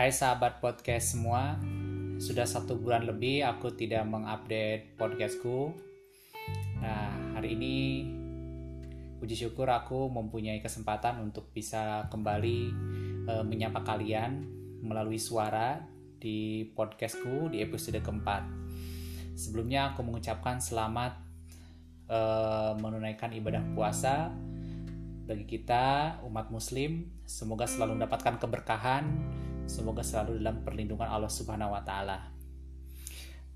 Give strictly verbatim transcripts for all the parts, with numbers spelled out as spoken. Hai sahabat podcast semua, sudah satu bulan lebih aku tidak mengupdate podcastku. Nah, hari ini puji syukur aku mempunyai kesempatan untuk bisa kembali e, menyapa kalian melalui suara di podcastku di episode keempat. Sebelumnya aku mengucapkan selamat e, menunaikan ibadah puasa bagi kita umat muslim. Semoga selalu mendapatkan keberkahan. Semoga selalu dalam perlindungan Allah Subhanahu wa taala.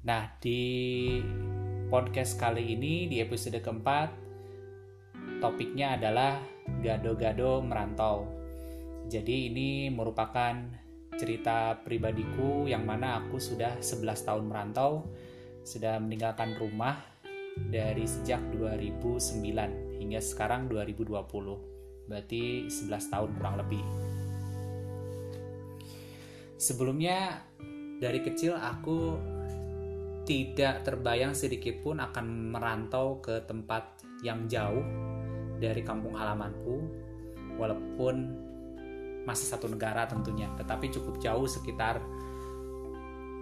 Nah, di podcast kali ini di episode keempat topiknya adalah gado-gado merantau. Jadi ini merupakan cerita pribadiku yang mana aku sudah sebelas tahun merantau, sudah meninggalkan rumah dari sejak dua ribu sembilan hingga sekarang dua ribu dua puluh. Berarti sebelas tahun kurang lebih. Sebelumnya dari kecil aku tidak terbayang sedikitpun akan merantau ke tempat yang jauh dari kampung halamanku, walaupun masih satu negara tentunya, tetapi cukup jauh sekitar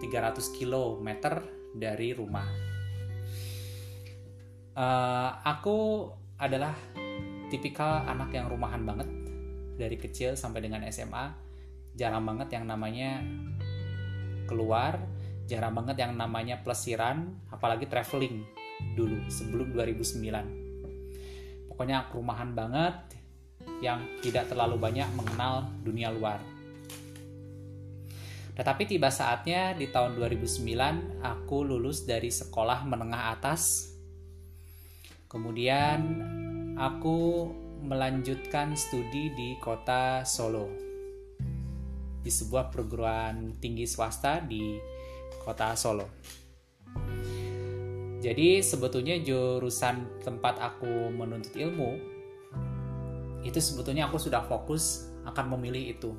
tiga ratus kilometer dari rumah. Uh, aku adalah tipikal anak yang rumahan banget dari kecil sampai dengan S M A. Jarang banget yang namanya keluar, jarang banget yang namanya plesiran, apalagi traveling dulu sebelum dua ribu sembilan. Pokoknya rumahan banget yang tidak terlalu banyak mengenal dunia luar. Tetapi tiba saatnya di tahun dua ribu sembilan aku lulus dari sekolah menengah atas. Kemudian aku melanjutkan studi di kota Solo, di sebuah perguruan tinggi swasta di kota Solo. Jadi sebetulnya jurusan tempat aku menuntut ilmu, itu sebetulnya aku sudah fokus akan memilih itu.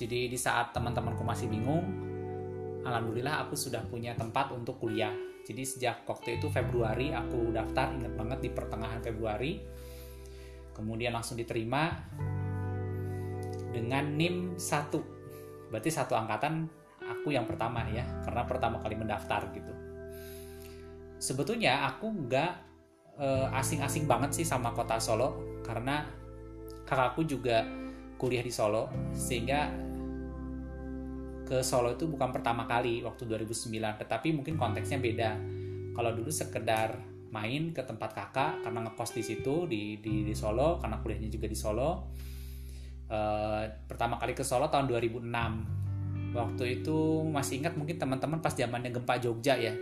Jadi di saat teman-temanku masih bingung, alhamdulillah aku sudah punya tempat untuk kuliah. Jadi sejak waktu itu Februari aku daftar, ingat banget di pertengahan Februari. Kemudian langsung diterima dengan NIM satu. Berarti satu angkatan aku yang pertama ya, karena pertama kali mendaftar gitu. Sebetulnya aku nggak e, asing-asing banget sih sama kota Solo, karena kakakku juga kuliah di Solo, sehingga ke Solo itu bukan pertama kali waktu dua ribu sembilan, tetapi mungkin konteksnya beda. Kalau dulu sekedar main ke tempat kakak karena ngekos di situ di, di, di Solo, karena kuliahnya juga di Solo. Uh, pertama kali ke Solo tahun dua ribu enam. Waktu itu masih ingat mungkin teman-teman pas zamannya gempa Jogja ya.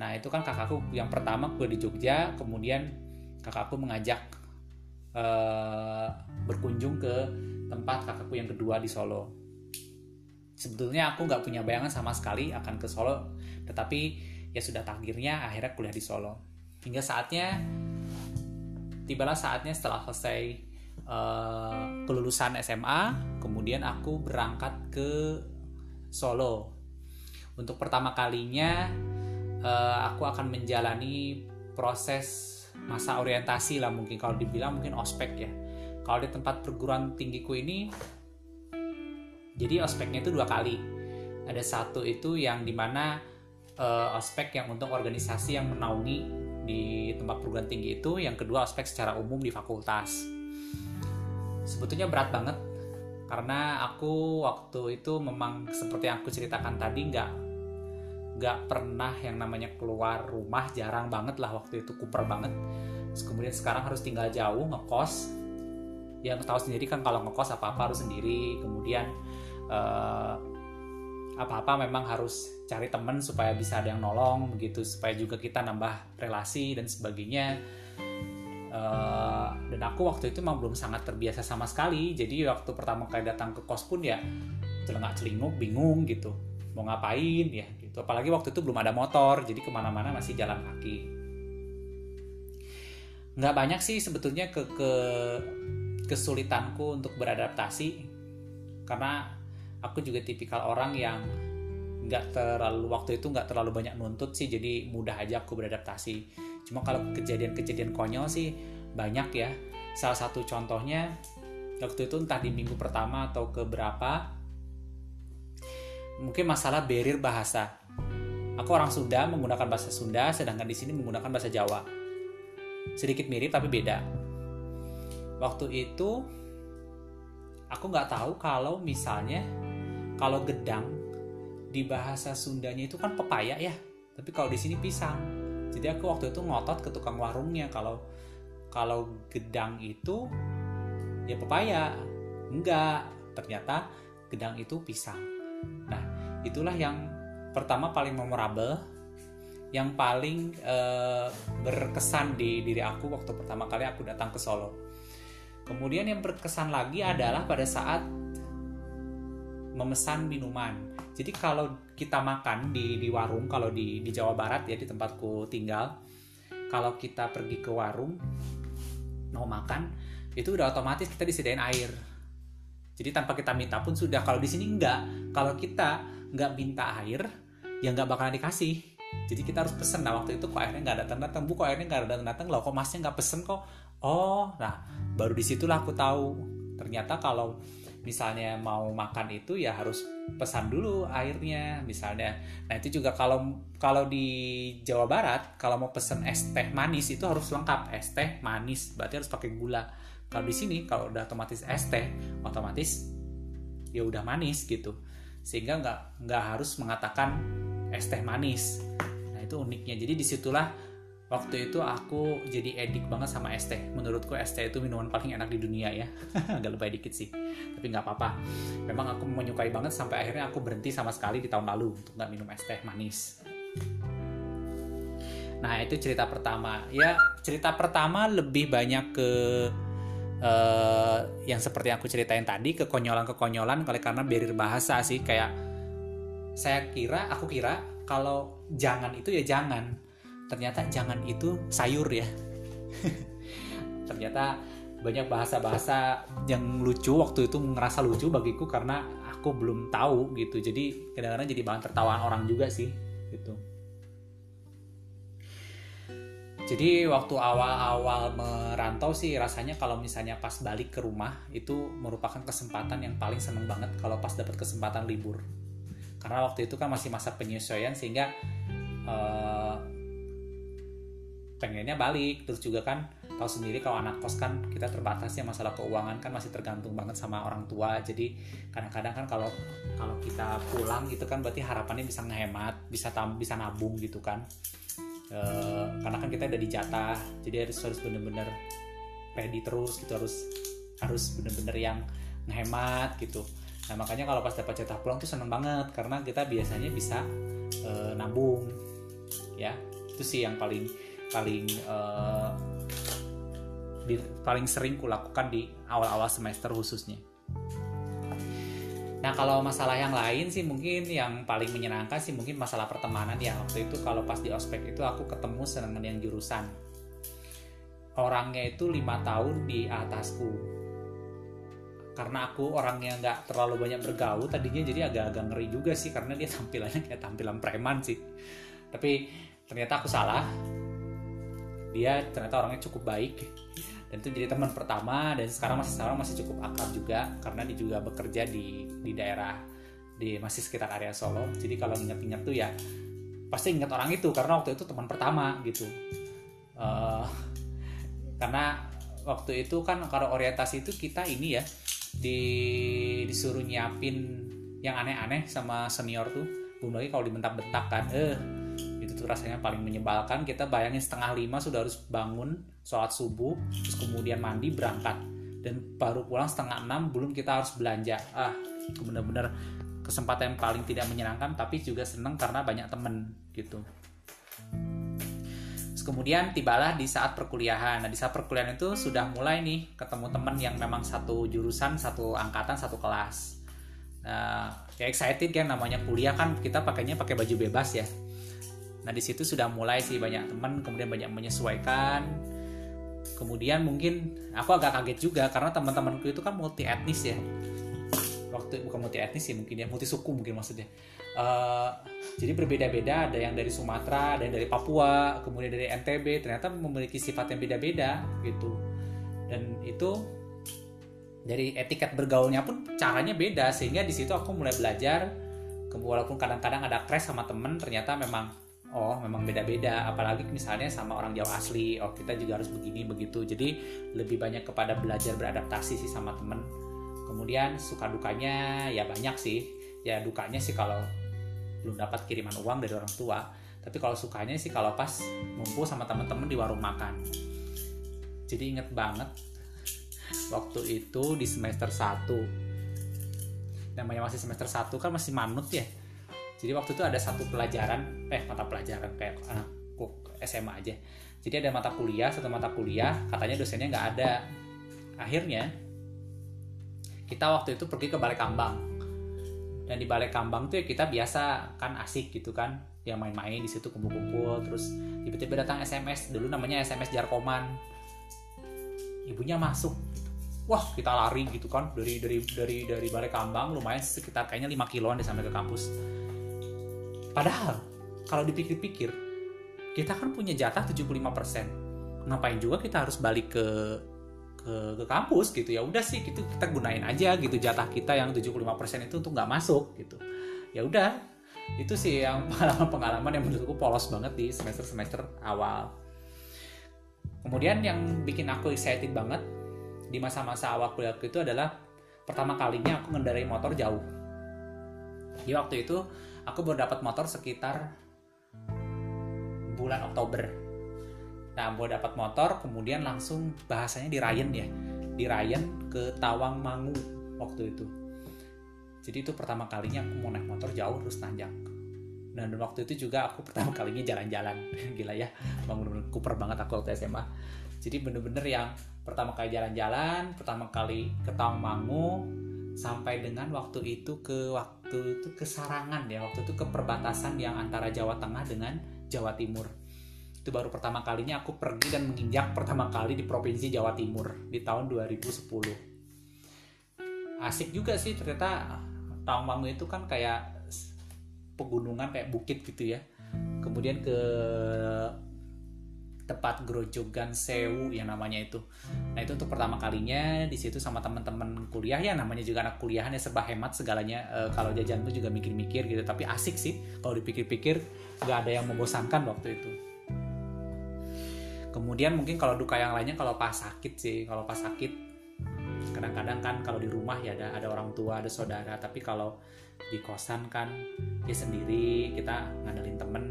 Nah itu kan kakakku yang pertama kuliah di Jogja. Kemudian kakakku mengajak uh, berkunjung ke tempat kakakku yang kedua di Solo. Sebetulnya aku gak punya bayangan sama sekali akan ke Solo, tetapi ya sudah takdirnya akhirnya kuliah di Solo. Hingga saatnya, tibalah saatnya setelah selesai Uh, kelulusan S M A, kemudian aku berangkat ke Solo. Untuk pertama kalinya uh, aku akan menjalani proses masa orientasi lah, mungkin kalau dibilang mungkin ospek ya. Kalau di tempat perguruan tinggiku ini, jadi ospeknya itu dua kali. Ada satu itu yang dimana uh, ospek yang untuk organisasi yang menaungi di tempat perguruan tinggi itu, yang kedua ospek secara umum di fakultas. Sebetulnya berat banget karena aku waktu itu memang seperti yang aku ceritakan tadi, nggak nggak pernah yang namanya keluar rumah, jarang banget lah waktu itu, kuper banget. Terus kemudian sekarang harus tinggal jauh, ngekos. Yang tahu sendiri kan kalau ngekos apa-apa harus sendiri. Kemudian eh, apa-apa memang harus cari teman supaya bisa ada yang nolong begitu, supaya juga kita nambah relasi dan sebagainya. Uh, dan aku waktu itu memang belum sangat terbiasa sama sekali. Jadi waktu pertama kali datang ke kos pun ya celengak-celinguk, bingung gitu, mau ngapain ya gitu. Apalagi waktu itu belum ada motor, jadi kemana-mana masih jalan kaki. Nggak banyak sih sebetulnya ke, ke kesulitanku untuk beradaptasi, karena aku juga tipikal orang yang nggak terlalu, waktu itu nggak terlalu banyak nuntut sih, jadi mudah aja aku beradaptasi. Cuma kalau kejadian-kejadian konyol sih banyak ya. Salah satu contohnya, waktu itu entah di minggu pertama atau keberapa, mungkin masalah barrier bahasa. Aku orang Sunda menggunakan bahasa Sunda, sedangkan di sini menggunakan bahasa Jawa. Sedikit mirip tapi beda. Waktu itu aku nggak tahu kalau misalnya kalau gedang di bahasa Sundanya itu kan pepaya ya, tapi kalau di sini pisang. Jadi aku waktu itu ngotot ke tukang warungnya kalau kalau gedang itu ya pepaya. Enggak, ternyata gedang itu pisang. Nah, itulah yang pertama paling memorable, yang paling eh, berkesan di diri aku waktu pertama kali aku datang ke Solo. Kemudian yang berkesan lagi adalah pada saat memesan minuman. Jadi kalau kita makan di di warung, kalau di di Jawa Barat ya di tempatku tinggal, kalau kita pergi ke warung mau makan, itu udah otomatis kita disediain air. Jadi tanpa kita minta pun sudah. Kalau di sini enggak. Kalau kita enggak minta air, ya enggak bakalan dikasih. Jadi kita harus pesen. Nah waktu itu kok airnya nggak datang-datang, bu kok airnya nggak datang-datang, loh kok masnya nggak pesen kok. Oh, nah baru disitulah aku tahu. Ternyata kalau misalnya mau makan itu ya harus pesan dulu airnya misalnya. Nah itu juga kalau kalau di Jawa Barat kalau mau pesen es teh manis itu harus lengkap, es teh manis berarti harus pakai gula. Kalau di sini kalau udah otomatis es teh, otomatis ya udah manis gitu. Sehingga nggak nggak harus mengatakan es teh manis. Nah itu uniknya. Jadi disitulah waktu itu aku jadi edik banget sama es teh. Menurutku es teh itu minuman paling enak di dunia ya. Agak lebay dikit sih, tapi nggak apa-apa. Memang aku menyukai banget sampai akhirnya aku berhenti sama sekali di tahun lalu untuk nggak minum es teh manis. Nah itu cerita pertama. Ya cerita pertama lebih banyak ke eh, yang seperti yang aku ceritain tadi, kekonyolan-kekonyolan kali karena barrier bahasa sih. Kayak saya kira, aku kira kalau jangan itu ya jangan. Ternyata jangan itu sayur ya. Ternyata banyak bahasa-bahasa yang lucu, waktu itu ngerasa lucu bagiku karena aku belum tahu gitu. Jadi kadang-kadang jadi bahan tertawaan orang juga sih gitu. Jadi waktu awal-awal merantau sih rasanya kalau misalnya pas balik ke rumah itu merupakan kesempatan yang paling seneng banget kalau pas dapat kesempatan libur. Karena waktu itu kan masih masa penyesuaian sehingga uh, pengennya balik. Terus juga kan tahu sendiri kalau anak kos kan kita terbatasnya masalah keuangan kan masih tergantung banget sama orang tua. Jadi kadang-kadang kan kalau kalau kita pulang gitu kan berarti harapannya bisa ngehemat, bisa tam, bisa nabung gitu kan. E, karena kan kita udah dijatah, jadi harus harus bener-bener ready terus gitu, harus harus bener-bener yang ngehemat gitu. Nah makanya kalau pas dapat jatah pulang tuh seneng banget karena kita biasanya bisa e, nabung ya. Itu sih yang paling paling uh, di, paling sering kulakukan di awal-awal semester khususnya. Nah kalau masalah yang lain sih mungkin yang paling menyenangkan sih mungkin masalah pertemanan ya. Waktu itu kalau pas di ospek itu aku ketemu senengan yang jurusan. Orangnya itu lima tahun di atasku. Karena aku orangnya nggak terlalu banyak bergaul tadinya, jadi agak-agak ngeri juga sih karena dia tampilannya kayak tampilan preman sih. Tapi ternyata aku salah. Dia ternyata orangnya cukup baik dan itu jadi teman pertama, dan sekarang masih sekarang masih cukup akrab juga karena dia juga bekerja di di daerah di masih sekitar area Solo. Jadi kalau ingat-ingat tuh ya pasti ingat orang itu karena waktu itu teman pertama gitu. Uh, karena waktu itu kan kalau orientasi itu kita ini ya di disuruh nyiapin yang aneh-aneh sama senior tuh, belum lagi kalau dibentak-bentak kan. Eh itu rasanya paling menyebalkan. Kita bayangin setengah lima sudah harus bangun sholat subuh, terus kemudian mandi berangkat, dan baru pulang setengah enam, belum kita harus belanja. Ah, benar-benar kesempatan yang paling tidak menyenangkan tapi juga seneng karena banyak temen gitu. Terus kemudian tibalah di saat perkuliahan. Nah di saat perkuliahan itu sudah mulai nih ketemu temen yang memang satu jurusan, satu angkatan, satu kelas. Nah ya excited kan, namanya kuliah kan kita pakainya pakai baju bebas ya. Nah di situ sudah mulai sih banyak teman, kemudian banyak menyesuaikan. Kemudian mungkin aku agak kaget juga karena teman-temanku itu kan multi etnis ya. Waktu bukan multi etnis sih mungkin ya, multi suku mungkin maksudnya. Uh, jadi berbeda-beda, ada yang dari Sumatera, ada yang dari Papua, kemudian dari N T B. Ternyata memiliki sifat yang beda-beda gitu. Dan itu dari etiket bergaulnya pun caranya beda, sehingga di situ aku mulai belajar walaupun kadang-kadang ada crash sama temen, ternyata memang oh memang beda-beda, apalagi misalnya sama orang Jawa asli, oh kita juga harus begini begitu. Jadi lebih banyak kepada belajar beradaptasi sih sama temen. Kemudian suka dukanya ya banyak sih, ya dukanya sih kalau belum dapat kiriman uang dari orang tua, tapi kalau sukanya sih kalau pas ngumpul sama temen-temen di warung makan. Jadi inget banget waktu itu di semester satu, namanya masih semester satu kan masih manut ya. Jadi waktu itu ada satu pelajaran, eh mata pelajaran kayak anak eh, S M A aja. Jadi ada mata kuliah, satu mata kuliah katanya dosennya nggak ada. Akhirnya kita waktu itu pergi ke Balai Kambang. Dan di Balai Kambang tuh ya kita biasa kan asik gitu kan, ya main-main di situ kumpul-kumpul. Terus tiba-tiba datang S M S, dulu namanya S M S Jarkoman. Ibunya masuk. Wah, kita lari gitu kan dari dari dari dari Balai Kambang lumayan sekitar kayaknya lima kiloan deh sampai ke kampus. Padahal kalau dipikir-pikir kita kan punya jatah tujuh puluh lima persen. Ngapain juga kita harus balik ke ke, ke kampus gitu, ya udah sih gitu, kita gunain aja gitu jatah kita yang tujuh puluh lima persen itu untuk nggak masuk gitu. Ya udah, itu sih yang pengalaman-pengalaman yang menurutku polos banget di semester-semester awal. Kemudian yang bikin aku excited banget di masa-masa awal kuliah itu adalah pertama kalinya aku ngendarai motor jauh. Jadi waktu itu aku baru dapat motor sekitar bulan Oktober. Nah, baru dapat motor, kemudian langsung bahasanya dirayen ya, dirayen ke Tawangmangu waktu itu. Jadi itu pertama kalinya aku mau naik motor jauh terus nanjak. Dan waktu itu juga aku pertama kalinya jalan-jalan, gila ya, bangun-bangun kuper banget aku waktu S M A. Jadi bener-bener yang pertama kali jalan-jalan, pertama kali ke Tawangmangu, sampai dengan waktu itu ke waktu itu ke Sarangan ya, waktu itu ke perbatasan yang antara Jawa Tengah dengan Jawa Timur. Itu baru pertama kalinya aku pergi dan menginjak pertama kali di provinsi Jawa Timur di tahun dua ribu sepuluh. Asik juga sih ternyata Tawangmangu itu kan kayak pegunungan kayak bukit gitu ya. Kemudian ke tempat Grojogan Sewu yang namanya itu. Nah itu untuk pertama kalinya di situ sama teman-teman kuliah ya, namanya juga anak kuliahan ya, serba hemat segalanya. E, kalau jajan tuh juga mikir-mikir gitu, tapi asik sih kalau dipikir-pikir, nggak ada yang membosankan waktu itu. Kemudian mungkin kalau duka yang lainnya kalau pas sakit sih, kalau pas sakit kadang-kadang kan kalau di rumah ya ada ada orang tua, ada saudara, tapi kalau di kosan kan ya sendiri, kita ngandelin temen.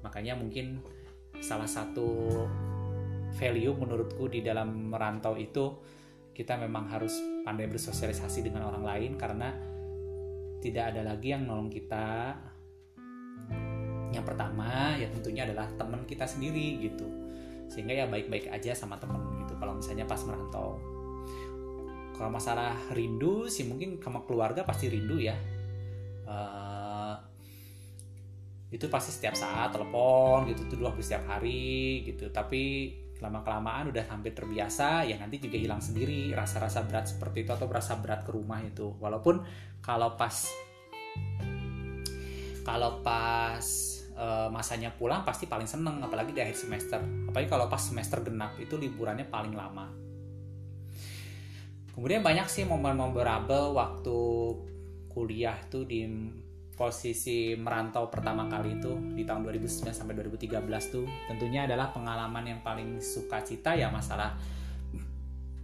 Makanya mungkin salah satu value menurutku di dalam merantau itu kita memang harus pandai bersosialisasi dengan orang lain, karena tidak ada lagi yang nolong kita. Yang pertama ya tentunya adalah teman kita sendiri gitu, sehingga ya baik-baik aja sama teman gitu kalau misalnya pas merantau. Kalau masalah rindu sih mungkin sama keluarga pasti rindu ya, uh, itu pasti setiap saat telepon gitu tuh dua puluh setiap hari gitu, tapi lama-kelamaan udah hampir terbiasa ya, nanti juga hilang sendiri rasa-rasa berat seperti itu atau rasa berat ke rumah itu. Walaupun kalau pas kalau pas e, masanya pulang pasti paling seneng, apalagi di akhir semester, apalagi kalau pas semester genap itu liburannya paling lama. Kemudian banyak sih momen memorable waktu kuliah tuh di posisi merantau pertama kali itu di tahun dua ribu sembilan sampai dua ribu tiga belas tuh tentunya adalah pengalaman yang paling sukacita ya, masalah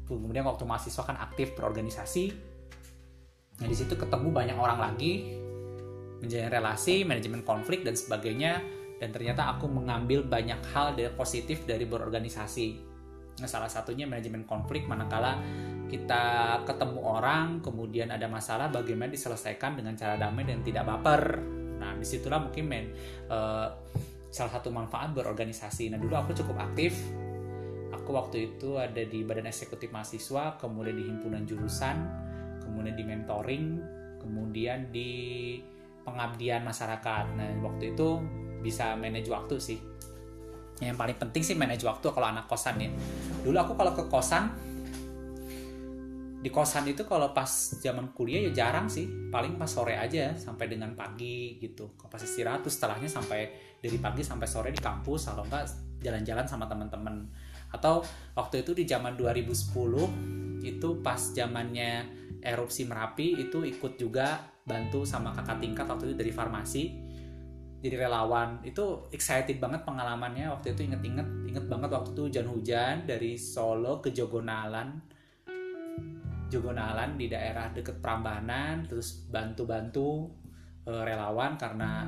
kemudian waktu mahasiswa kan aktif berorganisasi. Nah di situ ketemu banyak orang lagi, menjalin relasi, manajemen konflik dan sebagainya, dan ternyata aku mengambil banyak hal dari positif dari berorganisasi. Nah, salah satunya manajemen konflik, manakala kita ketemu orang kemudian ada masalah bagaimana diselesaikan dengan cara damai dan tidak baper. Nah disitulah mungkin men, uh, salah satu manfaat berorganisasi. Nah dulu aku cukup aktif, aku waktu itu ada di badan eksekutif mahasiswa, kemudian di himpunan jurusan, kemudian di mentoring, kemudian di pengabdian masyarakat. Nah waktu itu bisa manage waktu sih. Yang paling penting sih manage waktu kalau anak kosan ya. Dulu aku kalau ke kosan, di kosan itu kalau pas zaman kuliah ya jarang sih, paling pas sore aja sampai dengan pagi gitu. Pas istirahat terus setelahnya sampai dari pagi sampai sore di kampus, kalau enggak jalan-jalan sama teman-teman. Atau waktu itu di zaman dua ribu sepuluh itu pas zamannya erupsi Merapi itu ikut juga bantu sama kakak tingkat waktu itu dari farmasi jadi relawan. Itu excited banget pengalamannya waktu itu, inget-inget inget banget waktu itu hujan-hujan dari Solo ke Jogonalan Jogonalan di daerah deket Prambanan, terus bantu-bantu e, relawan karena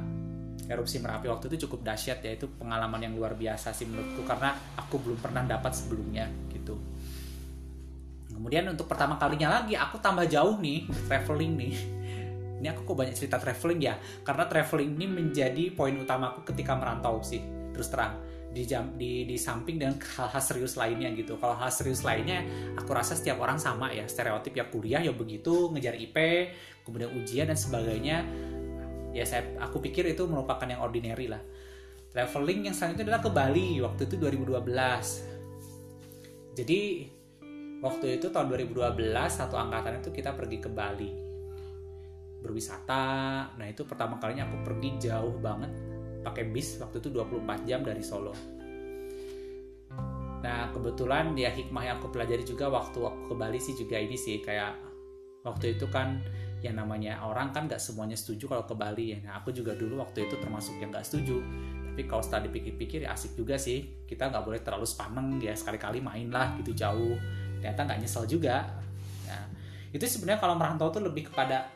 erupsi Merapi waktu itu cukup dahsyat ya. Itu pengalaman yang luar biasa sih menurutku karena aku belum pernah dapat sebelumnya gitu. Kemudian untuk pertama kalinya lagi aku tambah jauh nih traveling nih. Ini aku kok banyak cerita traveling ya, karena traveling ini menjadi poin utamaku ketika merantau sih terus terang, di, jam, di, di samping dengan hal-hal serius lainnya gitu. Kalau hal serius lainnya aku rasa setiap orang sama ya, stereotip ya kuliah ya begitu, ngejar I P, kemudian ujian dan sebagainya ya. Saya aku pikir itu merupakan yang ordinary lah. Traveling yang selanjutnya adalah ke Bali waktu itu dua ribu dua belas. Jadi waktu itu tahun dua ribu dua belas satu angkatan itu kita pergi ke Bali berwisata. Nah itu pertama kalinya aku pergi jauh banget pakai bis waktu itu dua puluh empat jam dari Solo. Nah kebetulan ya hikmah yang aku pelajari juga waktu aku ke Bali sih juga ini sih, kayak waktu itu kan yang namanya orang kan gak semuanya setuju kalau ke Bali ya. Nah aku juga dulu waktu itu termasuk yang gak setuju, tapi kalau setelah dipikir-pikir ya asik juga sih. Kita gak boleh terlalu sepaneng ya, sekali-kali main lah gitu jauh, ternyata gak nyesel juga. Nah, itu sebenarnya kalau merantau tuh lebih kepada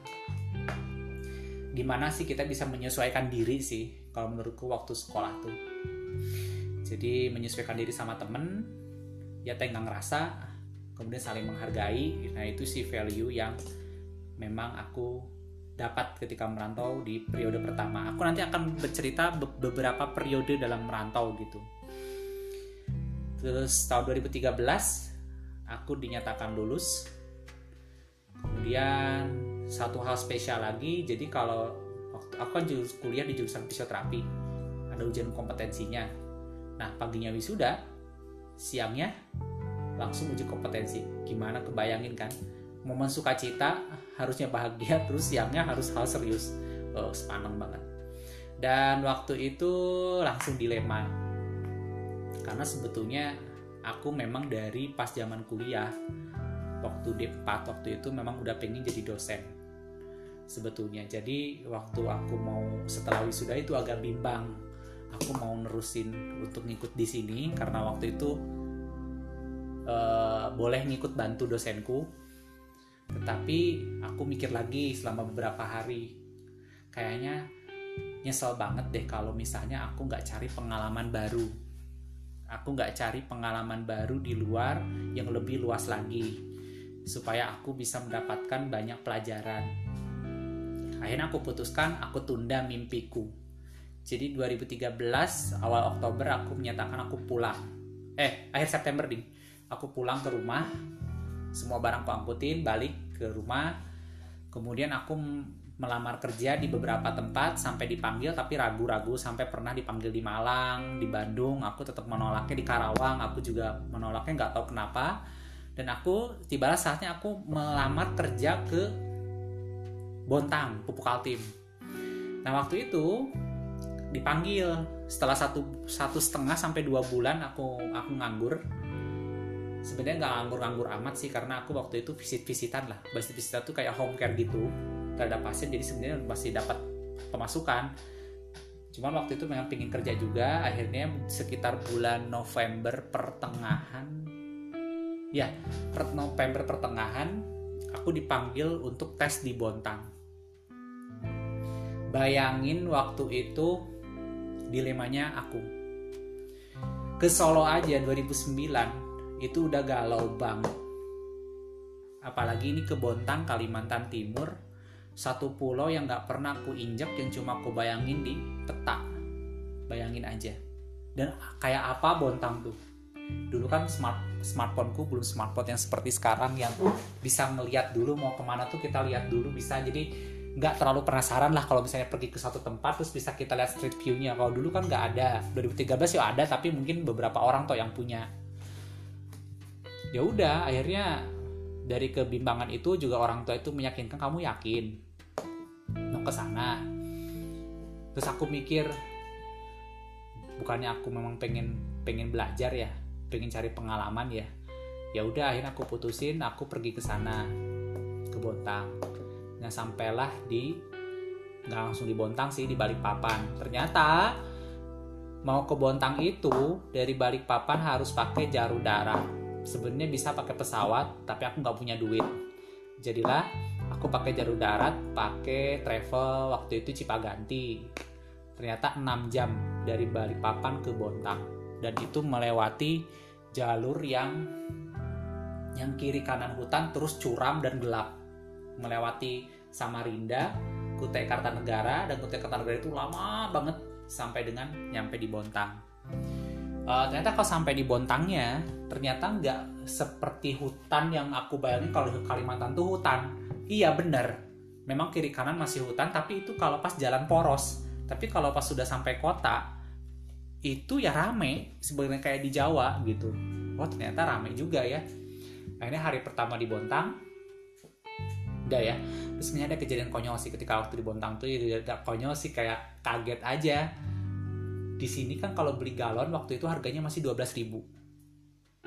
gimana sih kita bisa menyesuaikan diri sih kalau menurutku waktu sekolah tuh. Jadi menyesuaikan diri sama temen ya, tenggang rasa, kemudian saling menghargai. Nah itu sih value yang memang aku dapat ketika merantau di periode pertama. Aku nanti akan bercerita beberapa periode dalam merantau gitu. Terus tahun dua ribu tiga belas aku dinyatakan lulus. Kemudian satu hal spesial lagi, jadi kalau waktu aku kan kuliah di jurusan fisioterapi, ada ujian kompetensinya. Nah paginya wisuda, siangnya langsung uji kompetensi. Gimana kebayangin kan, momen sukacita harusnya bahagia, terus siangnya harus hal serius. Oh, sepaneng banget. Dan waktu itu langsung dilema, karena sebetulnya aku memang dari pas zaman kuliah waktu D empat waktu itu memang udah pengen jadi dosen sebetulnya. Jadi waktu aku mau setelah wisuda itu agak bimbang, aku mau nerusin untuk ngikut di sini karena waktu itu e, boleh ngikut bantu dosenku. Tetapi aku mikir lagi selama beberapa hari, kayaknya nyesel banget deh kalau misalnya aku nggak cari pengalaman baru, aku nggak cari pengalaman baru di luar yang lebih luas lagi supaya aku bisa mendapatkan banyak pelajaran. Akhirnya aku putuskan, aku tunda mimpiku. Jadi dua ribu tiga belas awal Oktober aku menyatakan aku pulang. Eh, akhir September ding. Aku pulang ke rumah. Semua barang aku angkutin, balik ke rumah. Kemudian aku melamar kerja di beberapa tempat sampai dipanggil, tapi ragu-ragu. Sampai pernah dipanggil di Malang, di Bandung. Aku tetap menolaknya, di Karawang. Aku juga menolaknya, nggak tahu kenapa. Dan aku tiba saatnya aku melamar kerja ke Bontang, Pupuk Altim. Nah waktu itu dipanggil setelah satu satu setengah sampai dua bulan aku aku nganggur. Sebenarnya nggak nganggur-nganggur amat sih karena aku waktu itu visit-visitan lah. Visit-visitan tuh kayak home care gitu terhadap pasien, jadi sebenarnya masih dapat pemasukan. Cuman waktu itu memang pingin kerja juga. Akhirnya sekitar bulan November pertengahan, ya per November pertengahan aku dipanggil untuk tes di Bontang. Bayangin waktu itu dilemanya aku. Ke Solo aja dua ribu sembilan itu udah galau banget. Apalagi ini ke Bontang, Kalimantan Timur, satu pulau yang gak pernah aku injak, yang cuma aku bayangin di peta. Bayangin aja. Dan kayak apa Bontang tuh? Dulu kan smart smartphoneku belum smartphone yang seperti sekarang yang bisa ngelihat dulu mau kemana tuh, kita lihat dulu bisa. Jadi nggak terlalu penasaran lah kalau misalnya pergi ke satu tempat terus bisa kita lihat street view-nya. Kalau dulu kan nggak ada. dua ribu tiga belas ya ada, tapi mungkin beberapa orang toh yang punya. Ya udah, akhirnya dari kebimbangan itu juga orang tua itu meyakinkan, kamu yakin mau ke sana. Terus aku mikir, bukannya aku memang pengen pengen belajar ya, pengen cari pengalaman ya. Ya udah, akhirnya aku putusin aku pergi ke sana, ke Bontang. Nah sampailah di, nggak langsung di Bontang sih, di Balikpapan. Ternyata mau ke Bontang itu dari Balikpapan harus pakai jalur darat. Sebenarnya bisa pakai pesawat, tapi aku nggak punya duit. Jadilah aku pakai jalur darat, pakai travel waktu itu Cipaganti. Ternyata enam jam dari Balikpapan ke Bontang, dan itu melewati jalur yang yang kiri kanan hutan terus curam dan gelap. Melewati Samarinda, Kutai Kartanegara, dan Kutai Kartanegara itu lama banget sampai dengan nyampe di Bontang. Uh, ternyata kalau sampai di Bontangnya, ternyata nggak seperti hutan yang aku bayangin kalau ke Kalimantan tuh hutan. Iya benar, memang kiri kanan masih hutan, tapi itu kalau pas jalan poros. Tapi kalau pas sudah sampai kota, itu ya rame, sebenarnya kayak di Jawa gitu. Oh ternyata rame juga ya. Akhirnya hari pertama di Bontang, udah ya. Terus sebenarnya ada kejadian konyol sih ketika waktu di Bontang tuh, ya konyol sih kayak kaget aja. Di sini kan kalau beli galon waktu itu harganya masih dua belas ribu.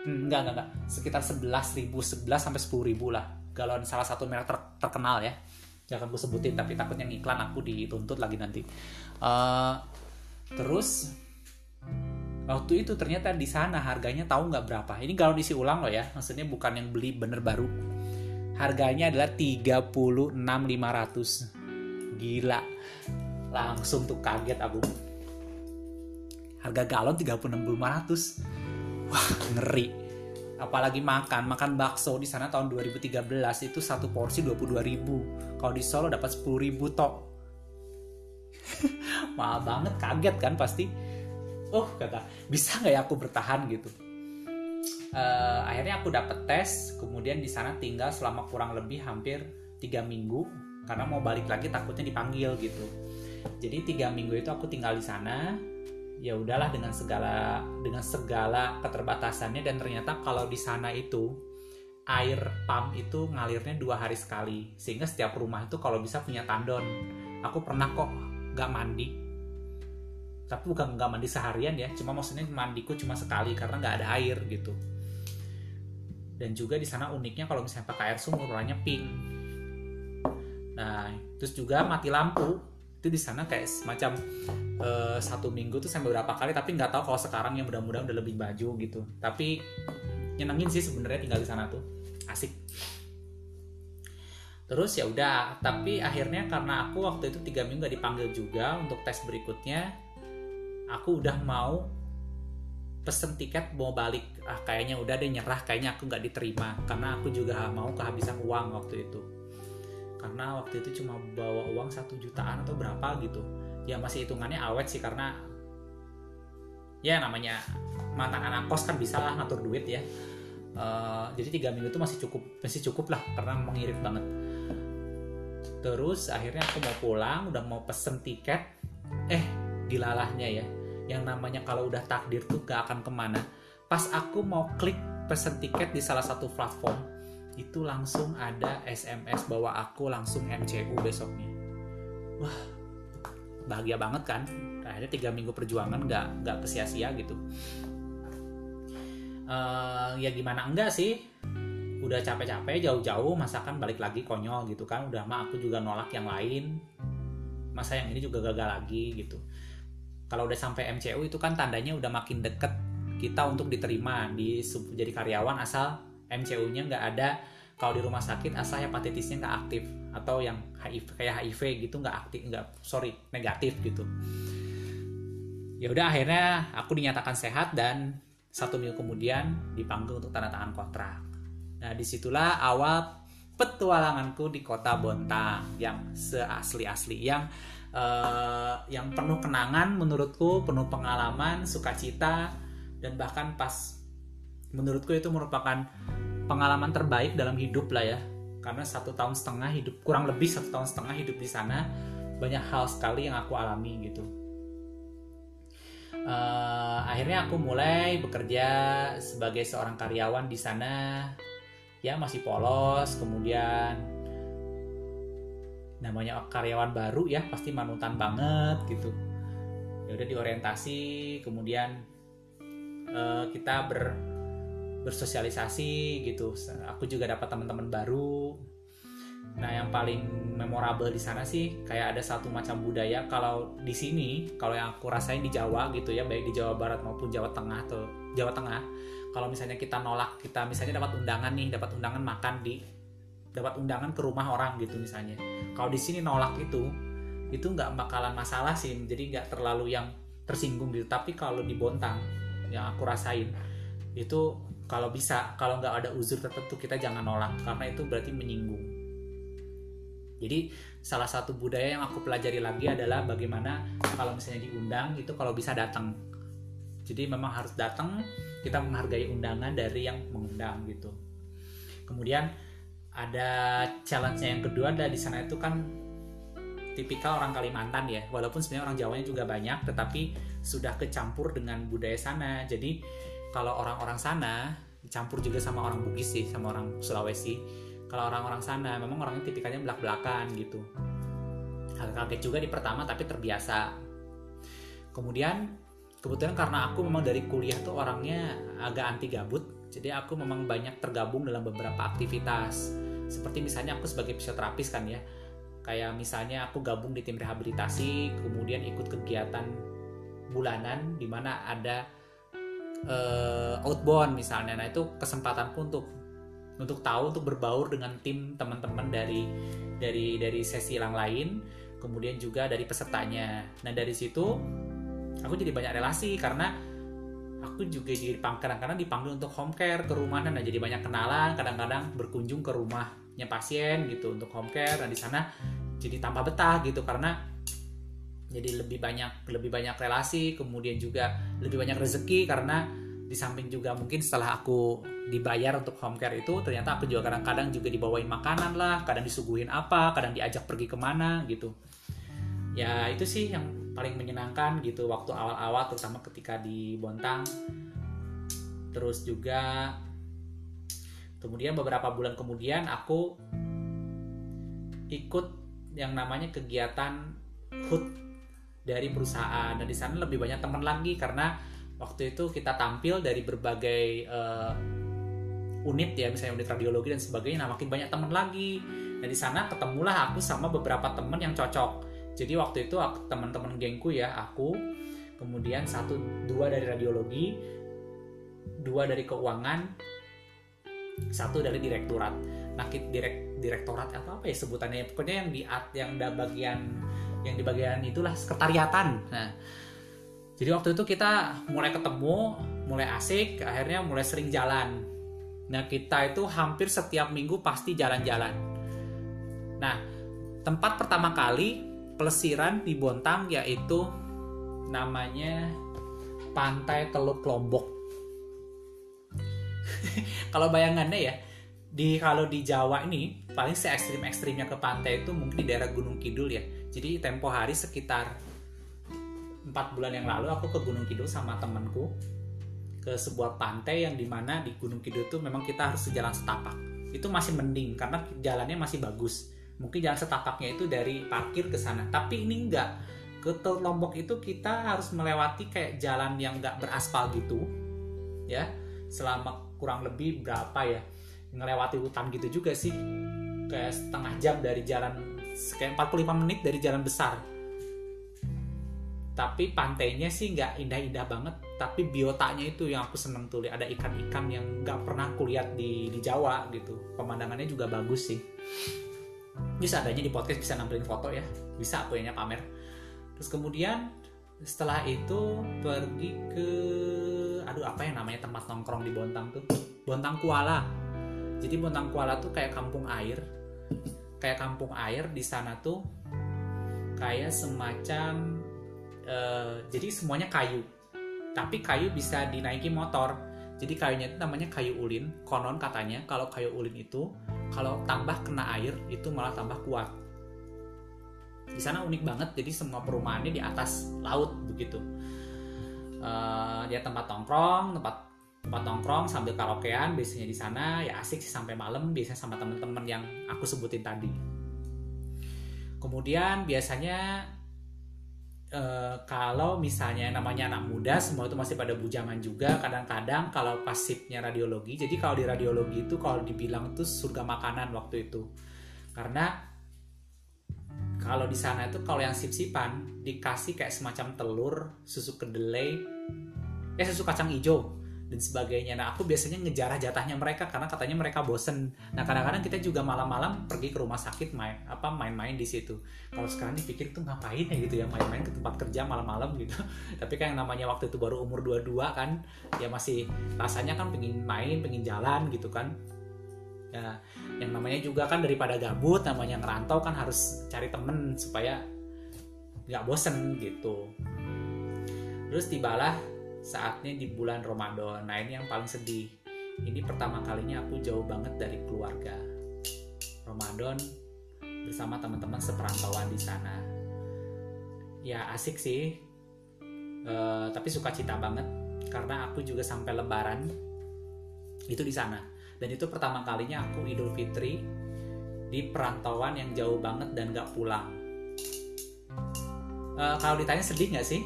Hmm, enggak, enggak, enggak. Sekitar sebelas ribu, sebelas sampai sepuluh ribu lah. Galon salah satu merek ter- terkenal ya. Jangan gue sebutin, tapi takutnya ngiklan aku dituntut lagi nanti. Uh, terus, waktu itu ternyata di sana harganya tahu nggak berapa. Ini galon isi ulang loh ya. Maksudnya bukan yang beli bener baru. Harganya adalah tiga puluh enam ribu lima ratus. Gila. Langsung tuh kaget aku. Harga galon tiga puluh enam ribu lima ratus. Wah, ngeri. Apalagi makan, makan bakso di sana tahun dua ribu tiga belas itu satu porsi dua puluh dua ribu. Kalau di Solo dapat sepuluh ribu tok. Mahal banget, kaget kan pasti. Oh, kata, bisa nggak ya aku bertahan gitu. Uh, akhirnya aku dapat tes, kemudian di sana tinggal selama kurang lebih hampir tiga minggu karena mau balik lagi takutnya dipanggil gitu. Jadi tiga minggu itu aku tinggal di sana. Ya udahlah dengan segala dengan segala keterbatasannya, dan ternyata kalau di sana itu air pam itu ngalirnya dua hari sekali, sehingga setiap rumah itu kalau bisa punya tandon. Aku pernah kok nggak mandi, tapi bukan nggak mandi seharian ya, cuma maksudnya mandiku cuma sekali karena nggak ada air gitu. Dan juga di sana uniknya kalau misalnya pakai air sumur warnanya pink. Nah terus juga mati lampu itu di sana kayak semacam uh, satu minggu tuh sampai berapa kali, tapi nggak tahu kalau sekarang yang mudah-mudahan udah lebih maju gitu. Tapi nyenengin sih sebenarnya tinggal di sana tuh, asik. Terus ya udah, tapi akhirnya karena aku waktu itu tiga minggu gak dipanggil juga untuk tes berikutnya, aku udah mau pesen tiket mau balik. Ah kayaknya udah deh nyerah, kayaknya aku nggak diterima karena aku juga mau kehabisan uang waktu itu. Karena waktu itu cuma bawa uang satu jutaan atau berapa gitu. Ya masih hitungannya awet sih karena ya namanya mantan anak kos kan bisa lah ngatur duit ya. uh, Jadi tiga minggu itu masih cukup masih cukup lah karena mengirit banget. Terus akhirnya aku mau pulang, udah mau pesen tiket. Eh dilalahnya ya, yang namanya kalau udah takdir tuh gak akan kemana. Pas aku mau klik pesen tiket di salah satu platform, itu langsung ada S M S bahwa aku langsung M C U besoknya. Wah, bahagia banget kan? Akhirnya tiga minggu perjuangan gak, gak kesia-sia gitu. Uh, ya gimana enggak sih? Udah capek-capek jauh-jauh, masa kan balik lagi konyol gitu kan? Udah mah aku juga nolak yang lain. Masa yang ini juga gagal lagi gitu. Kalau udah sampai M C U itu kan tandanya udah makin deket kita untuk diterima di jadi karyawan, asal M C U-nya nggak ada. Kalau di rumah sakit asal hepatitisnya nggak aktif atau yang H I V kayak H I V gitu nggak aktif, nggak sorry negatif gitu. Ya udah akhirnya aku dinyatakan sehat dan satu minggu kemudian dipanggil untuk tanda tangan kontrak. Nah disitulah awal petualanganku di kota Bontang yang seasli-asli, yang eh, yang penuh kenangan menurutku, penuh pengalaman, sukacita, dan bahkan pas menurutku itu merupakan pengalaman terbaik dalam hidup lah ya. Karena satu tahun setengah hidup, kurang lebih satu tahun setengah hidup di sana, banyak hal sekali yang aku alami gitu. Uh, akhirnya aku mulai bekerja sebagai seorang karyawan di sana. Ya masih polos, kemudian namanya karyawan baru ya pasti manutan banget gitu. Ya udah diorientasi, kemudian uh, kita ber bersosialisasi gitu. Aku juga dapat teman-teman baru. Nah, yang paling memorable di sana sih kayak ada satu macam budaya. Kalau di sini, kalau yang aku rasain di Jawa gitu ya, baik di Jawa Barat maupun Jawa Tengah atau Jawa Tengah, kalau misalnya kita nolak, kita misalnya dapat undangan nih, dapat undangan makan di dapat undangan ke rumah orang gitu misalnya. Kalau di sini nolak itu itu nggak bakalan masalah sih, jadi nggak terlalu yang tersinggung gitu. Tapi kalau di Bontang yang aku rasain itu, kalau bisa, kalau nggak ada uzur tertentu kita jangan nolak, karena itu berarti menyinggung. Jadi salah satu budaya yang aku pelajari lagi adalah bagaimana kalau misalnya diundang itu kalau bisa datang. Jadi memang harus datang, kita menghargai undangan dari yang mengundang gitu. Kemudian ada challenge-nya yang kedua adalah di sana itu kan tipikal orang Kalimantan ya, walaupun sebenarnya orang Jawanya juga banyak, tetapi sudah kecampur dengan budaya sana. Jadi kalau orang-orang sana dicampur juga sama orang Bugis sih, sama orang Sulawesi. Kalau orang-orang sana memang orangnya tipikalnya belak-belakan gitu. Agak kaget juga di pertama tapi terbiasa. Kemudian kebetulan karena aku memang dari kuliah tuh orangnya agak anti gabut. Jadi aku memang banyak tergabung dalam beberapa aktivitas. Seperti misalnya aku sebagai fisioterapis kan ya. Kayak misalnya aku gabung di tim rehabilitasi, kemudian ikut kegiatan bulanan di mana ada uh, outbound misalnya. Nah, itu kesempatanku untuk untuk tahu, untuk berbaur dengan tim teman-teman dari dari dari sesi yang lain, kemudian juga dari pesertanya. Nah, dari situ aku jadi banyak relasi karena aku juga kadang-kadang dipanggil untuk home care ke rumah, nah jadi banyak kenalan, kadang-kadang berkunjung ke rumahnya pasien gitu untuk home care. Nah di sana jadi tambah betah gitu karena jadi lebih banyak lebih banyak relasi, kemudian juga lebih banyak rezeki karena di samping juga mungkin setelah aku dibayar untuk home care itu ternyata aku juga kadang-kadang juga dibawain makanan lah, kadang disuguhin apa, kadang diajak pergi kemana gitu. Ya itu sih yang paling menyenangkan gitu waktu awal-awal, terutama ketika di Bontang. Terus juga kemudian beberapa bulan kemudian aku ikut yang namanya kegiatan H U T dari perusahaan. Dan di sana lebih banyak teman lagi karena waktu itu kita tampil dari berbagai uh, unit ya, misalnya unit radiologi dan sebagainya. Nah, makin banyak teman lagi. Nah, di sana ketemulah aku sama beberapa teman yang cocok. Jadi waktu itu aku, teman-teman gengku ya, aku, kemudian satu, dua dari radiologi, dua dari keuangan, satu dari direktorat. Nah, direk, direktorat atau apa ya sebutannya? Pokoknya yang di yang di bagian yang di bagian itulah sekretariatan. Nah, jadi waktu itu kita mulai ketemu, mulai asik, akhirnya mulai sering jalan. Nah, kita itu hampir setiap minggu pasti jalan-jalan. Nah, tempat pertama kali pelesiran di Bontang yaitu namanya Pantai Teluk Lombok. Kalau bayangannya ya, di kalau di Jawa ini paling se ekstrim ekstrimnya ke pantai itu mungkin di daerah Gunung Kidul ya. Jadi tempo hari sekitar empat bulan yang lalu aku ke Gunung Kidul sama temanku ke sebuah pantai yang dimana di Gunung Kidul tuh memang kita harus sejalan setapak. Itu masih mending karena jalannya masih bagus. Mungkin jalan setapaknya itu dari parkir ke sana. Tapi ini enggak. Ke Teluk Lombok itu kita harus melewati kayak jalan yang enggak beraspal gitu. Ya. Selama kurang lebih berapa ya. Ngelewati hutan gitu juga sih. Kayak setengah jam dari jalan. Kayak empat puluh lima menit dari jalan besar. Tapi pantainya sih enggak indah-indah banget. Tapi biotanya itu yang aku seneng tuh. Ada ikan-ikan yang enggak pernah aku lihat di, di Jawa gitu. Pemandangannya juga bagus sih. Bisa adanya di podcast bisa nampilin foto ya, bisa aku hanya pamer. Terus kemudian setelah itu pergi ke aduh apa ya namanya tempat nongkrong di Bontang tuh, Bontang Kuala. Jadi Bontang Kuala tuh kayak kampung air, kayak kampung air di sana tuh kayak semacam eh, jadi semuanya kayu, tapi kayu bisa dinaiki motor. Jadi kayunya itu namanya kayu ulin. Konon katanya kalau kayu ulin itu kalau tambah kena air itu malah tambah kuat. Di sana unik banget, jadi semua perumahannya di atas laut begitu. Uh, ya tempat nongkrong, tempat tempat nongkrong sambil karaokean biasanya di sana, ya asik sih sampai malam biasanya sama teman-teman yang aku sebutin tadi. Kemudian biasanya uh, kalau misalnya namanya anak muda, semua itu masih pada bujangan juga. Kadang-kadang kalau pasifnya radiologi, jadi kalau di radiologi itu kalau dibilang itu surga makanan waktu itu. Karena kalau di sana itu kalau yang sip-sipan dikasih kayak semacam telur, susu kedelai, ya susu kacang hijau dan sebagainya. Nah aku biasanya ngejarah jatahnya mereka karena katanya mereka bosen. Nah kadang-kadang kita juga malam-malam pergi ke rumah sakit main apa main-main di situ. Kalau sekarang dipikir tuh ngapain ya gitu ya, main-main ke tempat kerja malam-malam gitu. Tapi kan yang namanya waktu itu baru umur dua puluh dua kan, ya masih rasanya kan pengen main, pengen jalan gitu kan. Ya, yang namanya juga kan daripada gabut, namanya ngerantau kan harus cari temen supaya gak bosen gitu. Terus tibalah saatnya di bulan Ramadan. Nah ini yang paling sedih. Ini pertama kalinya aku jauh banget dari keluarga. Ramadan bersama teman-teman seperantauan di sana. Ya asik sih, e, tapi sukacita banget karena aku juga sampai Lebaran itu di sana. Dan itu pertama kalinya aku Idul Fitri di perantauan yang jauh banget dan gak pulang. E, kalau ditanya sedih gak sih?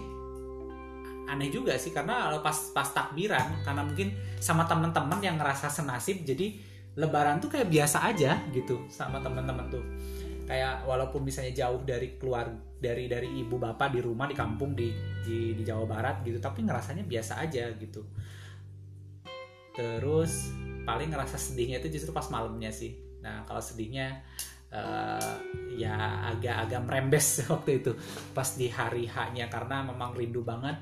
Aneh juga sih, karena kalau pas, pas takbiran, karena mungkin sama teman-teman yang ngerasa senasib, jadi Lebaran tuh kayak biasa aja gitu sama teman-teman tuh. Kayak walaupun misalnya jauh dari keluar dari dari ibu bapak di rumah di kampung di, di, di Jawa Barat gitu, tapi ngerasanya biasa aja gitu. Terus paling ngerasa sedihnya itu justru pas malamnya sih. Nah kalau sedihnya uh, ya agak-agak merembes waktu itu pas di hari H-nya, karena memang rindu banget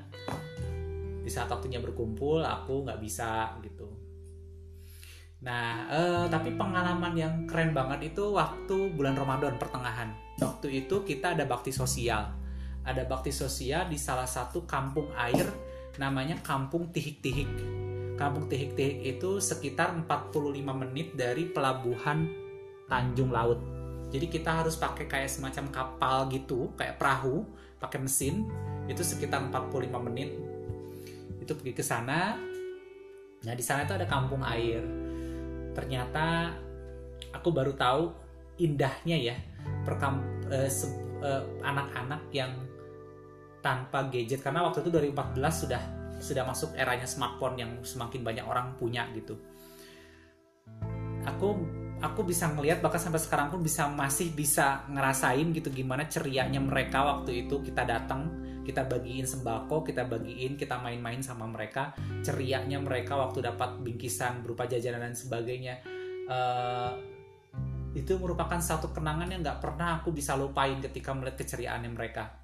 di saat waktunya berkumpul aku nggak bisa gitu. Nah uh, tapi pengalaman yang keren banget itu waktu bulan Ramadan pertengahan. Waktu itu kita ada bakti sosial, ada bakti sosial di salah satu kampung air namanya Kampung Tihik-Tihik. Kampung Tihik-Tihik itu sekitar empat puluh lima menit dari pelabuhan Tanjung Laut. Jadi kita harus pakai kayak semacam kapal gitu, kayak perahu, pakai mesin. Itu sekitar empat puluh lima menit. Itu pergi ke sana. Nah, di sana itu ada kampung air. Ternyata aku baru tahu indahnya ya perkamp- eh, se- eh, anak-anak yang tanpa gadget, karena waktu itu dua ribu empat belas sudah sudah masuk eranya smartphone yang semakin banyak orang punya gitu. Aku aku bisa ngelihat, bahkan sampai sekarang pun bisa masih bisa ngerasain gitu gimana cerianya mereka waktu itu kita datang, kita bagiin sembako, kita bagiin, kita main-main sama mereka, cerianya mereka waktu dapat bingkisan berupa jajanan dan sebagainya. Uh, itu merupakan satu kenangan yang nggak pernah aku bisa lupain ketika melihat keceriaannya mereka.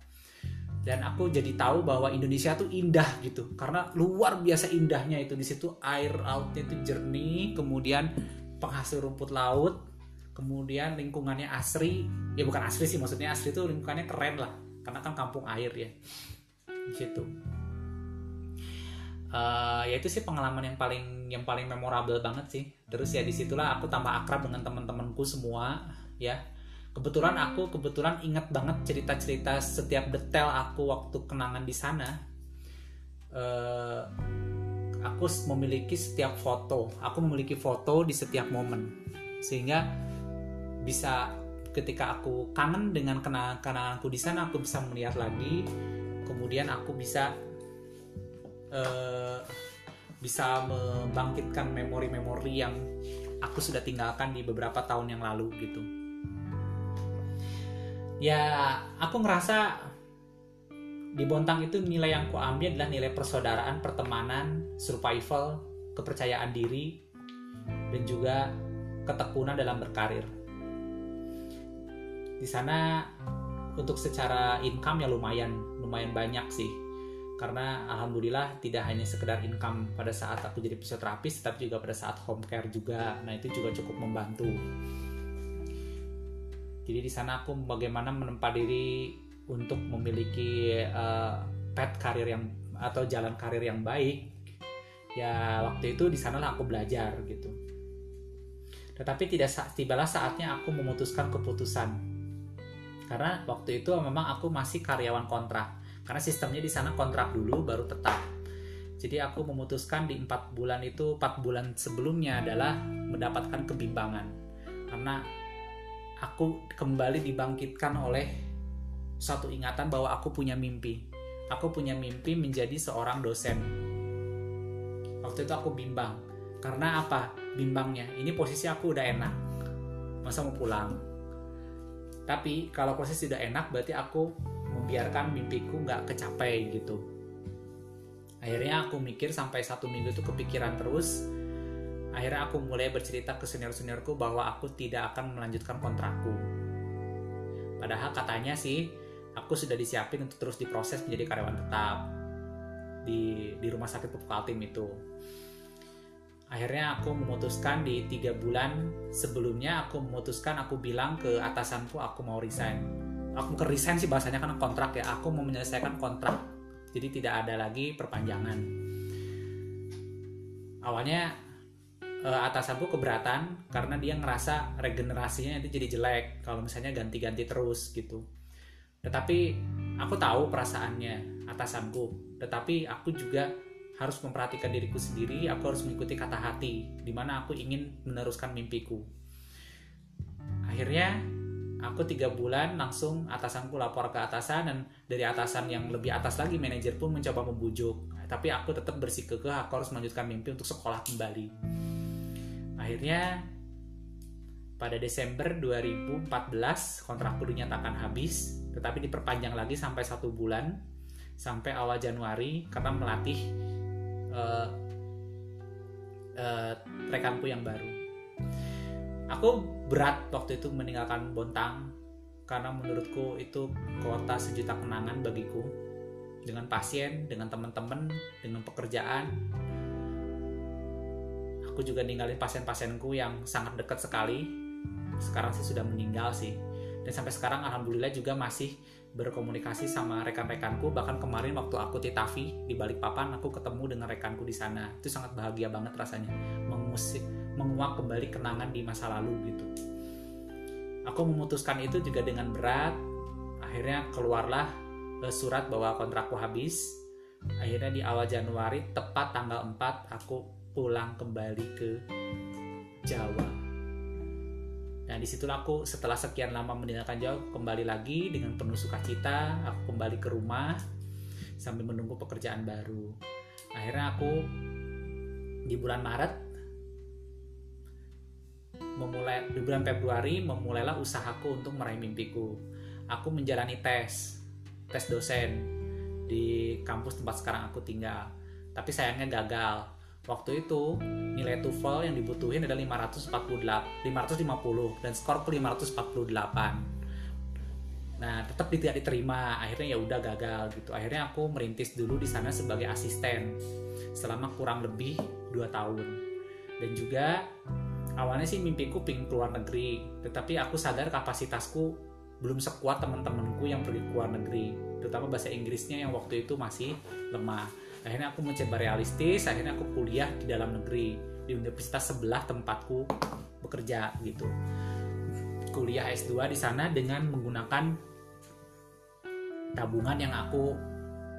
Dan aku jadi tahu bahwa Indonesia tuh indah gitu, karena luar biasa indahnya itu. Di situ air lautnya itu jernih, kemudian penghasil rumput laut, kemudian lingkungannya asri. Ya bukan asri sih, maksudnya asri itu lingkungannya keren lah, karena kan kampung air ya. Gitu. Uh, ya itu sih pengalaman yang paling yang paling memorable banget sih. Terus ya disitulah aku tambah akrab dengan teman-temanku semua ya. Kebetulan aku kebetulan ingat banget cerita-cerita setiap detail aku waktu kenangan di sana. Uh, aku memiliki setiap foto, aku memiliki foto di setiap momen, sehingga bisa ketika aku kangen dengan kenangan-kenanganku di sana, aku bisa melihat lagi, kemudian aku bisa uh, bisa membangkitkan memori-memori yang aku sudah tinggalkan di beberapa tahun yang lalu gitu. Ya, aku ngerasa di Bontang itu nilai yang aku ambil adalah nilai persaudaraan, pertemanan, survival, kepercayaan diri, dan juga ketekunan dalam berkarir. Di sana untuk secara income ya lumayan, lumayan banyak sih. Karena alhamdulillah tidak hanya sekedar income pada saat aku jadi fisioterapis, tapi juga pada saat home care juga. Nah, itu juga cukup membantu. Jadi di sana aku bagaimana menempa diri untuk memiliki uh, pet karir yang atau jalan karir yang baik. Ya waktu itu di sanalah aku belajar gitu. Tetapi tidak tibalah saatnya aku memutuskan keputusan. Karena waktu itu memang aku masih karyawan kontrak. Karena sistemnya di sana kontrak dulu baru tetap. Jadi aku memutuskan di empat bulan itu, empat bulan sebelumnya adalah mendapatkan kebimbangan. Karena aku kembali dibangkitkan oleh suatu ingatan bahwa aku punya mimpi. Aku punya mimpi menjadi seorang dosen. Waktu itu aku bimbang. Karena apa? Bimbangnya, ini posisi aku udah enak. Masa mau pulang? Tapi kalau proses tidak enak berarti aku membiarkan mimpiku nggak kecapai gitu. Akhirnya aku mikir sampai satu minggu itu kepikiran terus. Akhirnya aku mulai bercerita ke senior-seniorku bahwa aku tidak akan melanjutkan kontrakku. Padahal katanya sih aku sudah disiapin untuk terus diproses menjadi karyawan tetap di di rumah sakit Pupuk Altim itu. Akhirnya aku memutuskan di tiga bulan sebelumnya aku memutuskan aku bilang ke atasanku aku mau resign. Aku bukan resign sih bahasanya karena kontrak ya, aku mau menyelesaikan kontrak. Jadi tidak ada lagi perpanjangan. Awalnya atasanku keberatan karena dia ngerasa regenerasinya itu jadi jelek kalau misalnya ganti-ganti terus gitu. Tetapi aku tahu perasaannya atasanku, tetapi aku juga harus memperhatikan diriku sendiri, aku harus mengikuti kata hati, di mana aku ingin meneruskan mimpiku. Akhirnya, aku tiga bulan langsung atasanku lapor ke atasan, dan dari atasan yang lebih atas lagi, manajer pun mencoba membujuk. Tapi aku tetap bersikukuh, aku harus melanjutkan mimpi untuk sekolah kembali. Akhirnya, pada Desember dua ribu empat belas, kontrakku dinyatakan habis, tetapi diperpanjang lagi sampai satu bulan, sampai awal Januari, karena melatih Uh, uh, rekanku yang baru. Aku berat waktu itu meninggalkan Bontang karena menurutku itu kota sejuta kenangan bagiku, dengan pasien, dengan teman-teman, dengan pekerjaan. Aku juga ninggalin pasien-pasienku yang sangat dekat sekali. Sekarang sih sudah meninggal sih, dan sampai sekarang alhamdulillah juga masih berkomunikasi sama rekan-rekanku. Bahkan kemarin waktu aku titafi di Balikpapan, aku ketemu dengan rekanku di sana. Itu sangat bahagia banget rasanya, mengusik, menguak kembali kenangan di masa lalu gitu. Aku memutuskan itu juga dengan berat. Akhirnya keluarlah surat bahwa kontrakku habis. Akhirnya di awal Januari, tepat tanggal empat, aku pulang kembali ke Jawa. Nah, disitulah aku setelah sekian lama meninggalkan Jawa, kembali lagi dengan penuh sukacita. Aku kembali ke rumah sambil menunggu pekerjaan baru. Akhirnya aku di bulan Maret, memulai, di bulan Februari, memulailah usahaku untuk meraih mimpiku. Aku menjalani tes, tes dosen di kampus tempat sekarang aku tinggal. Tapi sayangnya gagal. Waktu itu nilai TOEFL yang dibutuhin adalah lima ratus empat puluh delapan, lima ratus lima puluh dan skorku lima ratus empat puluh delapan. Nah, tetap tidak diterima. Akhirnya ya udah gagal gitu. Akhirnya aku merintis dulu di sana sebagai asisten selama kurang lebih dua tahun. Dan juga awalnya sih mimpiku pingin keluar negeri, tetapi aku sadar kapasitasku belum sekuat teman-temanku yang pergi keluar negeri, terutama bahasa Inggrisnya yang waktu itu masih lemah. Akhirnya aku mencoba realistis, akhirnya aku kuliah di dalam negeri, di universitas sebelah tempatku bekerja gitu. Kuliah S dua di sana dengan menggunakan tabungan yang aku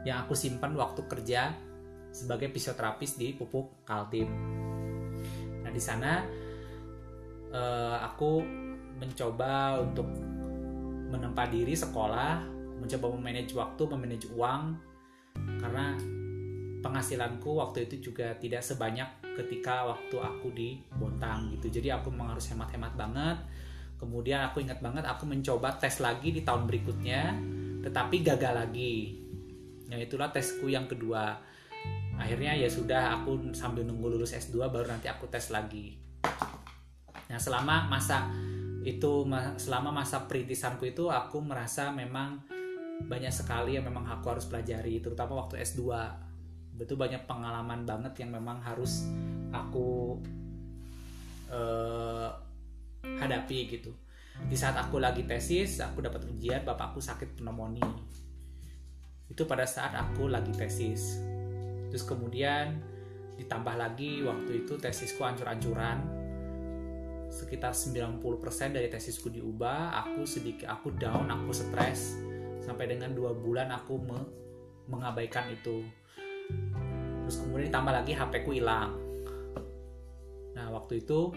yang aku simpan waktu kerja sebagai fisioterapis di Pupuk Kaltim. Nah, di sana eh, aku mencoba untuk menempa diri sekolah, mencoba memanage waktu, memanage uang, karena penghasilanku waktu itu juga tidak sebanyak ketika waktu aku di Bontang gitu. Jadi aku memang harus hemat-hemat banget. Kemudian aku ingat banget aku mencoba tes lagi di tahun berikutnya, tetapi gagal lagi. Nah, itulah tesku yang kedua. Akhirnya ya sudah, aku sambil nunggu lulus S dua baru nanti aku tes lagi. Nah, selama masa itu selama masa perintisanku itu aku merasa memang banyak sekali yang memang aku harus pelajari, terutama waktu S dua. Itu banyak pengalaman banget yang memang harus aku eh, hadapi gitu. Di saat aku lagi tesis, aku dapat ujian bapakku sakit pneumonia. Itu pada saat aku lagi tesis. Terus kemudian ditambah lagi waktu itu tesisku ancur-ancuran. Sekitar sembilan puluh persen dari tesisku diubah, aku sedikit aku down, aku stres sampai dengan dua bulan aku me- mengabaikan itu. Terus kemudian ditambah lagi H P ku hilang. Nah, waktu itu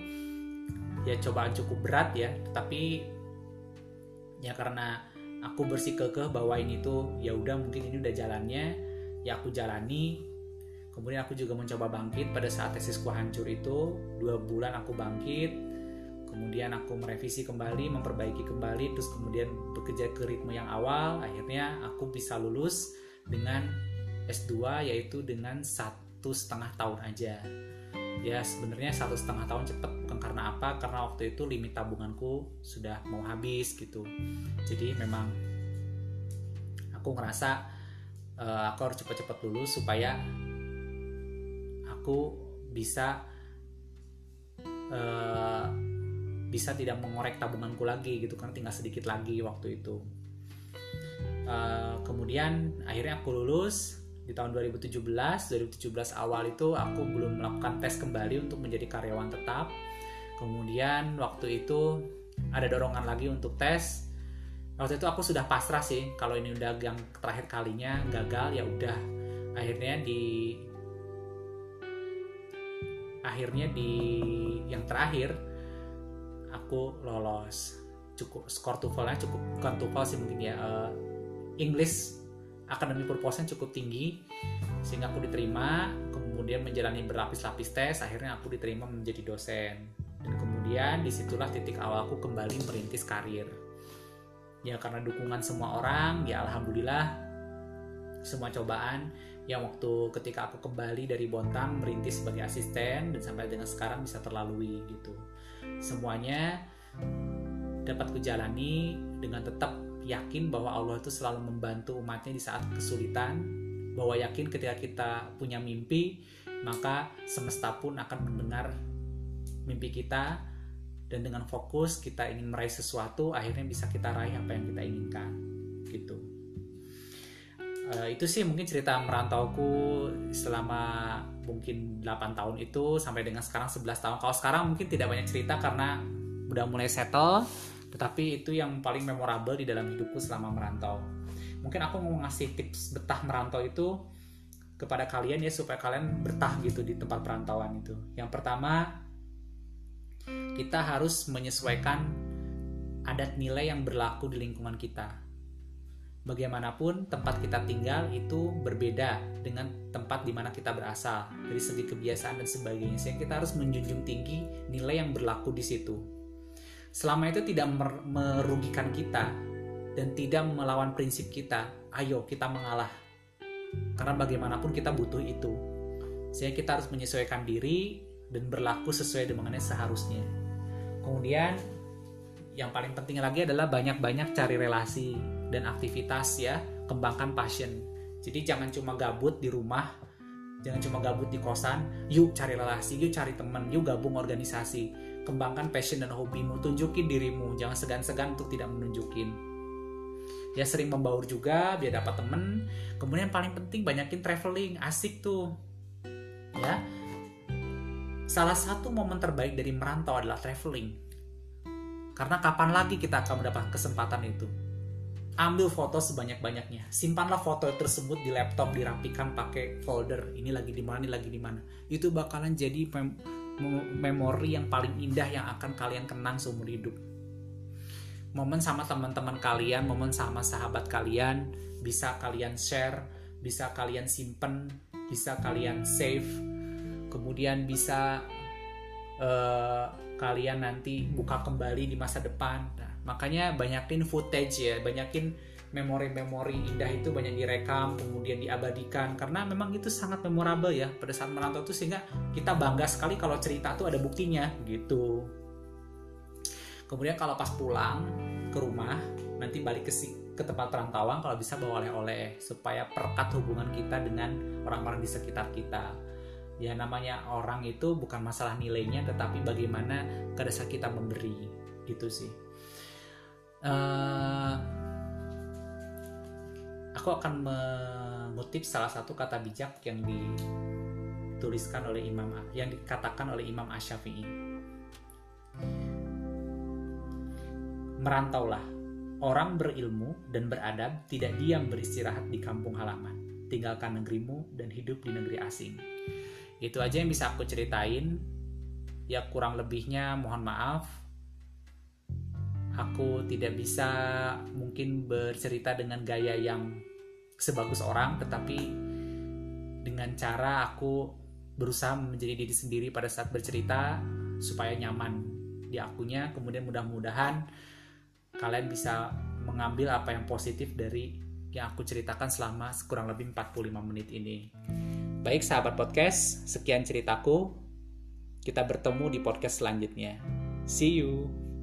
ya cobaan cukup berat ya, tapi ya karena aku bersikukuh bahwa ini tuh ya udah, mungkin ini udah jalannya, ya aku jalani. Kemudian aku juga mencoba bangkit pada saat tesisku hancur itu. Dua bulan aku bangkit. kemudian aku merevisi kembali, memperbaiki kembali, terus kemudian bekerja ke ritme yang awal, akhirnya aku bisa lulus dengan S dua, yaitu dengan satu setengah tahun aja. Ya sebenarnya satu setengah tahun cepet, bukan karena apa, karena waktu itu limit tabunganku sudah mau habis gitu. Jadi memang aku ngerasa uh, aku harus cepet-cepet dulu supaya aku bisa uh, bisa tidak mengorek tabunganku lagi gitu kan, tinggal sedikit lagi waktu itu. Uh, kemudian akhirnya aku lulus di tahun dua ribu tujuh belas awal itu aku belum melakukan tes kembali untuk menjadi karyawan tetap. Kemudian waktu itu ada dorongan lagi untuk tes. Waktu itu aku sudah pasrah sih, kalau ini udah yang terakhir kalinya gagal ya udah. Akhirnya di akhirnya di yang terakhir aku lolos. Cukup skor TOEFL-nya cukup, bukan TOEFL sih mungkin ya, uh, English Academic purpose-nya cukup tinggi sehingga aku diterima. Kemudian menjalani berlapis-lapis tes, akhirnya aku diterima menjadi dosen. Dan kemudian disitulah titik awalku kembali merintis karir. Ya karena dukungan semua orang, ya alhamdulillah, semua cobaan yang waktu ketika aku kembali dari Bontang merintis sebagai asisten dan sampai dengan sekarang bisa terlalui gitu. Semuanya dapat kujalani dengan tetap yakin bahwa Allah itu selalu membantu umatnya di saat kesulitan, bahwa yakin ketika kita punya mimpi maka semesta pun akan mendengar mimpi kita, dan dengan fokus kita ingin meraih sesuatu akhirnya bisa kita raih apa yang kita inginkan gitu. E, itu sih mungkin cerita merantauku selama mungkin delapan tahun itu sampai dengan sekarang sebelas tahun. Kalau sekarang mungkin tidak banyak cerita karena udah mulai settle, tetapi itu yang paling memorable di dalam hidupku selama merantau. Mungkin aku mau ngasih tips betah merantau itu kepada kalian ya, supaya kalian betah gitu di tempat perantauan itu. Yang pertama, kita harus menyesuaikan adat nilai yang berlaku di lingkungan kita. Bagaimanapun tempat kita tinggal itu berbeda dengan tempat di mana kita berasal, dari segi kebiasaan dan sebagainya. Sehingga kita harus menjunjung tinggi nilai yang berlaku di situ. Selama itu tidak merugikan kita dan tidak melawan prinsip kita, ayo kita mengalah. Karena bagaimanapun kita butuh itu. Sehingga kita harus menyesuaikan diri dan berlaku sesuai dengan seharusnya. Kemudian yang paling penting lagi adalah banyak-banyak cari relasi dan aktivitas ya, kembangkan passion. Jadi jangan cuma gabut di rumah, jangan cuma gabut di kosan, yuk cari relasi, yuk cari teman, yuk gabung organisasi. Kembangkan passion dan hobimu, tunjukin dirimu, jangan segan-segan untuk tidak menunjukin. Ya sering membaur juga biar dapat temen. Kemudian paling penting banyakin traveling, asik tuh. Ya. Salah satu momen terbaik dari merantau adalah traveling. Karena kapan lagi kita akan mendapat kesempatan itu? Ambil foto sebanyak-banyaknya. Simpanlah foto tersebut di laptop, dirapikan pakai folder. Ini lagi di mana, ini lagi di mana. Itu bakalan jadi mem- memori yang paling indah yang akan kalian kenang seumur hidup. Momen sama teman-teman kalian, momen sama sahabat kalian, bisa kalian share, bisa kalian simpen, bisa kalian save, kemudian bisa uh, kalian nanti buka kembali di masa depan. Nah, makanya banyakin footage ya, banyakin memori-memori indah itu banyak direkam, kemudian diabadikan, karena memang itu sangat memorable ya pada saat merantau itu, sehingga kita bangga sekali kalau cerita tuh ada buktinya gitu. Kemudian kalau pas pulang ke rumah, nanti balik ke, ke tempat perantauan kalau bisa bawa oleh-oleh, supaya perekat hubungan kita dengan orang-orang di sekitar kita. Ya namanya orang itu bukan masalah nilainya, tetapi bagaimana kedasa kita memberi gitu sih. Uh, Aku akan mengutip salah satu kata bijak yang dituliskan oleh Imam, yang dikatakan oleh Imam Asy-Syafi'i. Merantaulah, orang berilmu dan beradab tidak diam beristirahat di kampung halaman. Tinggalkan negerimu dan hidup di negeri asing. Itu aja yang bisa aku ceritain. Ya kurang lebihnya mohon maaf. Aku tidak bisa mungkin bercerita dengan gaya yang sebagus orang, tetapi dengan cara aku berusaha menjadi diri sendiri pada saat bercerita supaya nyaman di akunya. Kemudian mudah-mudahan kalian bisa mengambil apa yang positif dari yang aku ceritakan selama kurang lebih empat puluh lima menit ini. Baik sahabat podcast, sekian ceritaku. Kita bertemu di podcast selanjutnya. See you!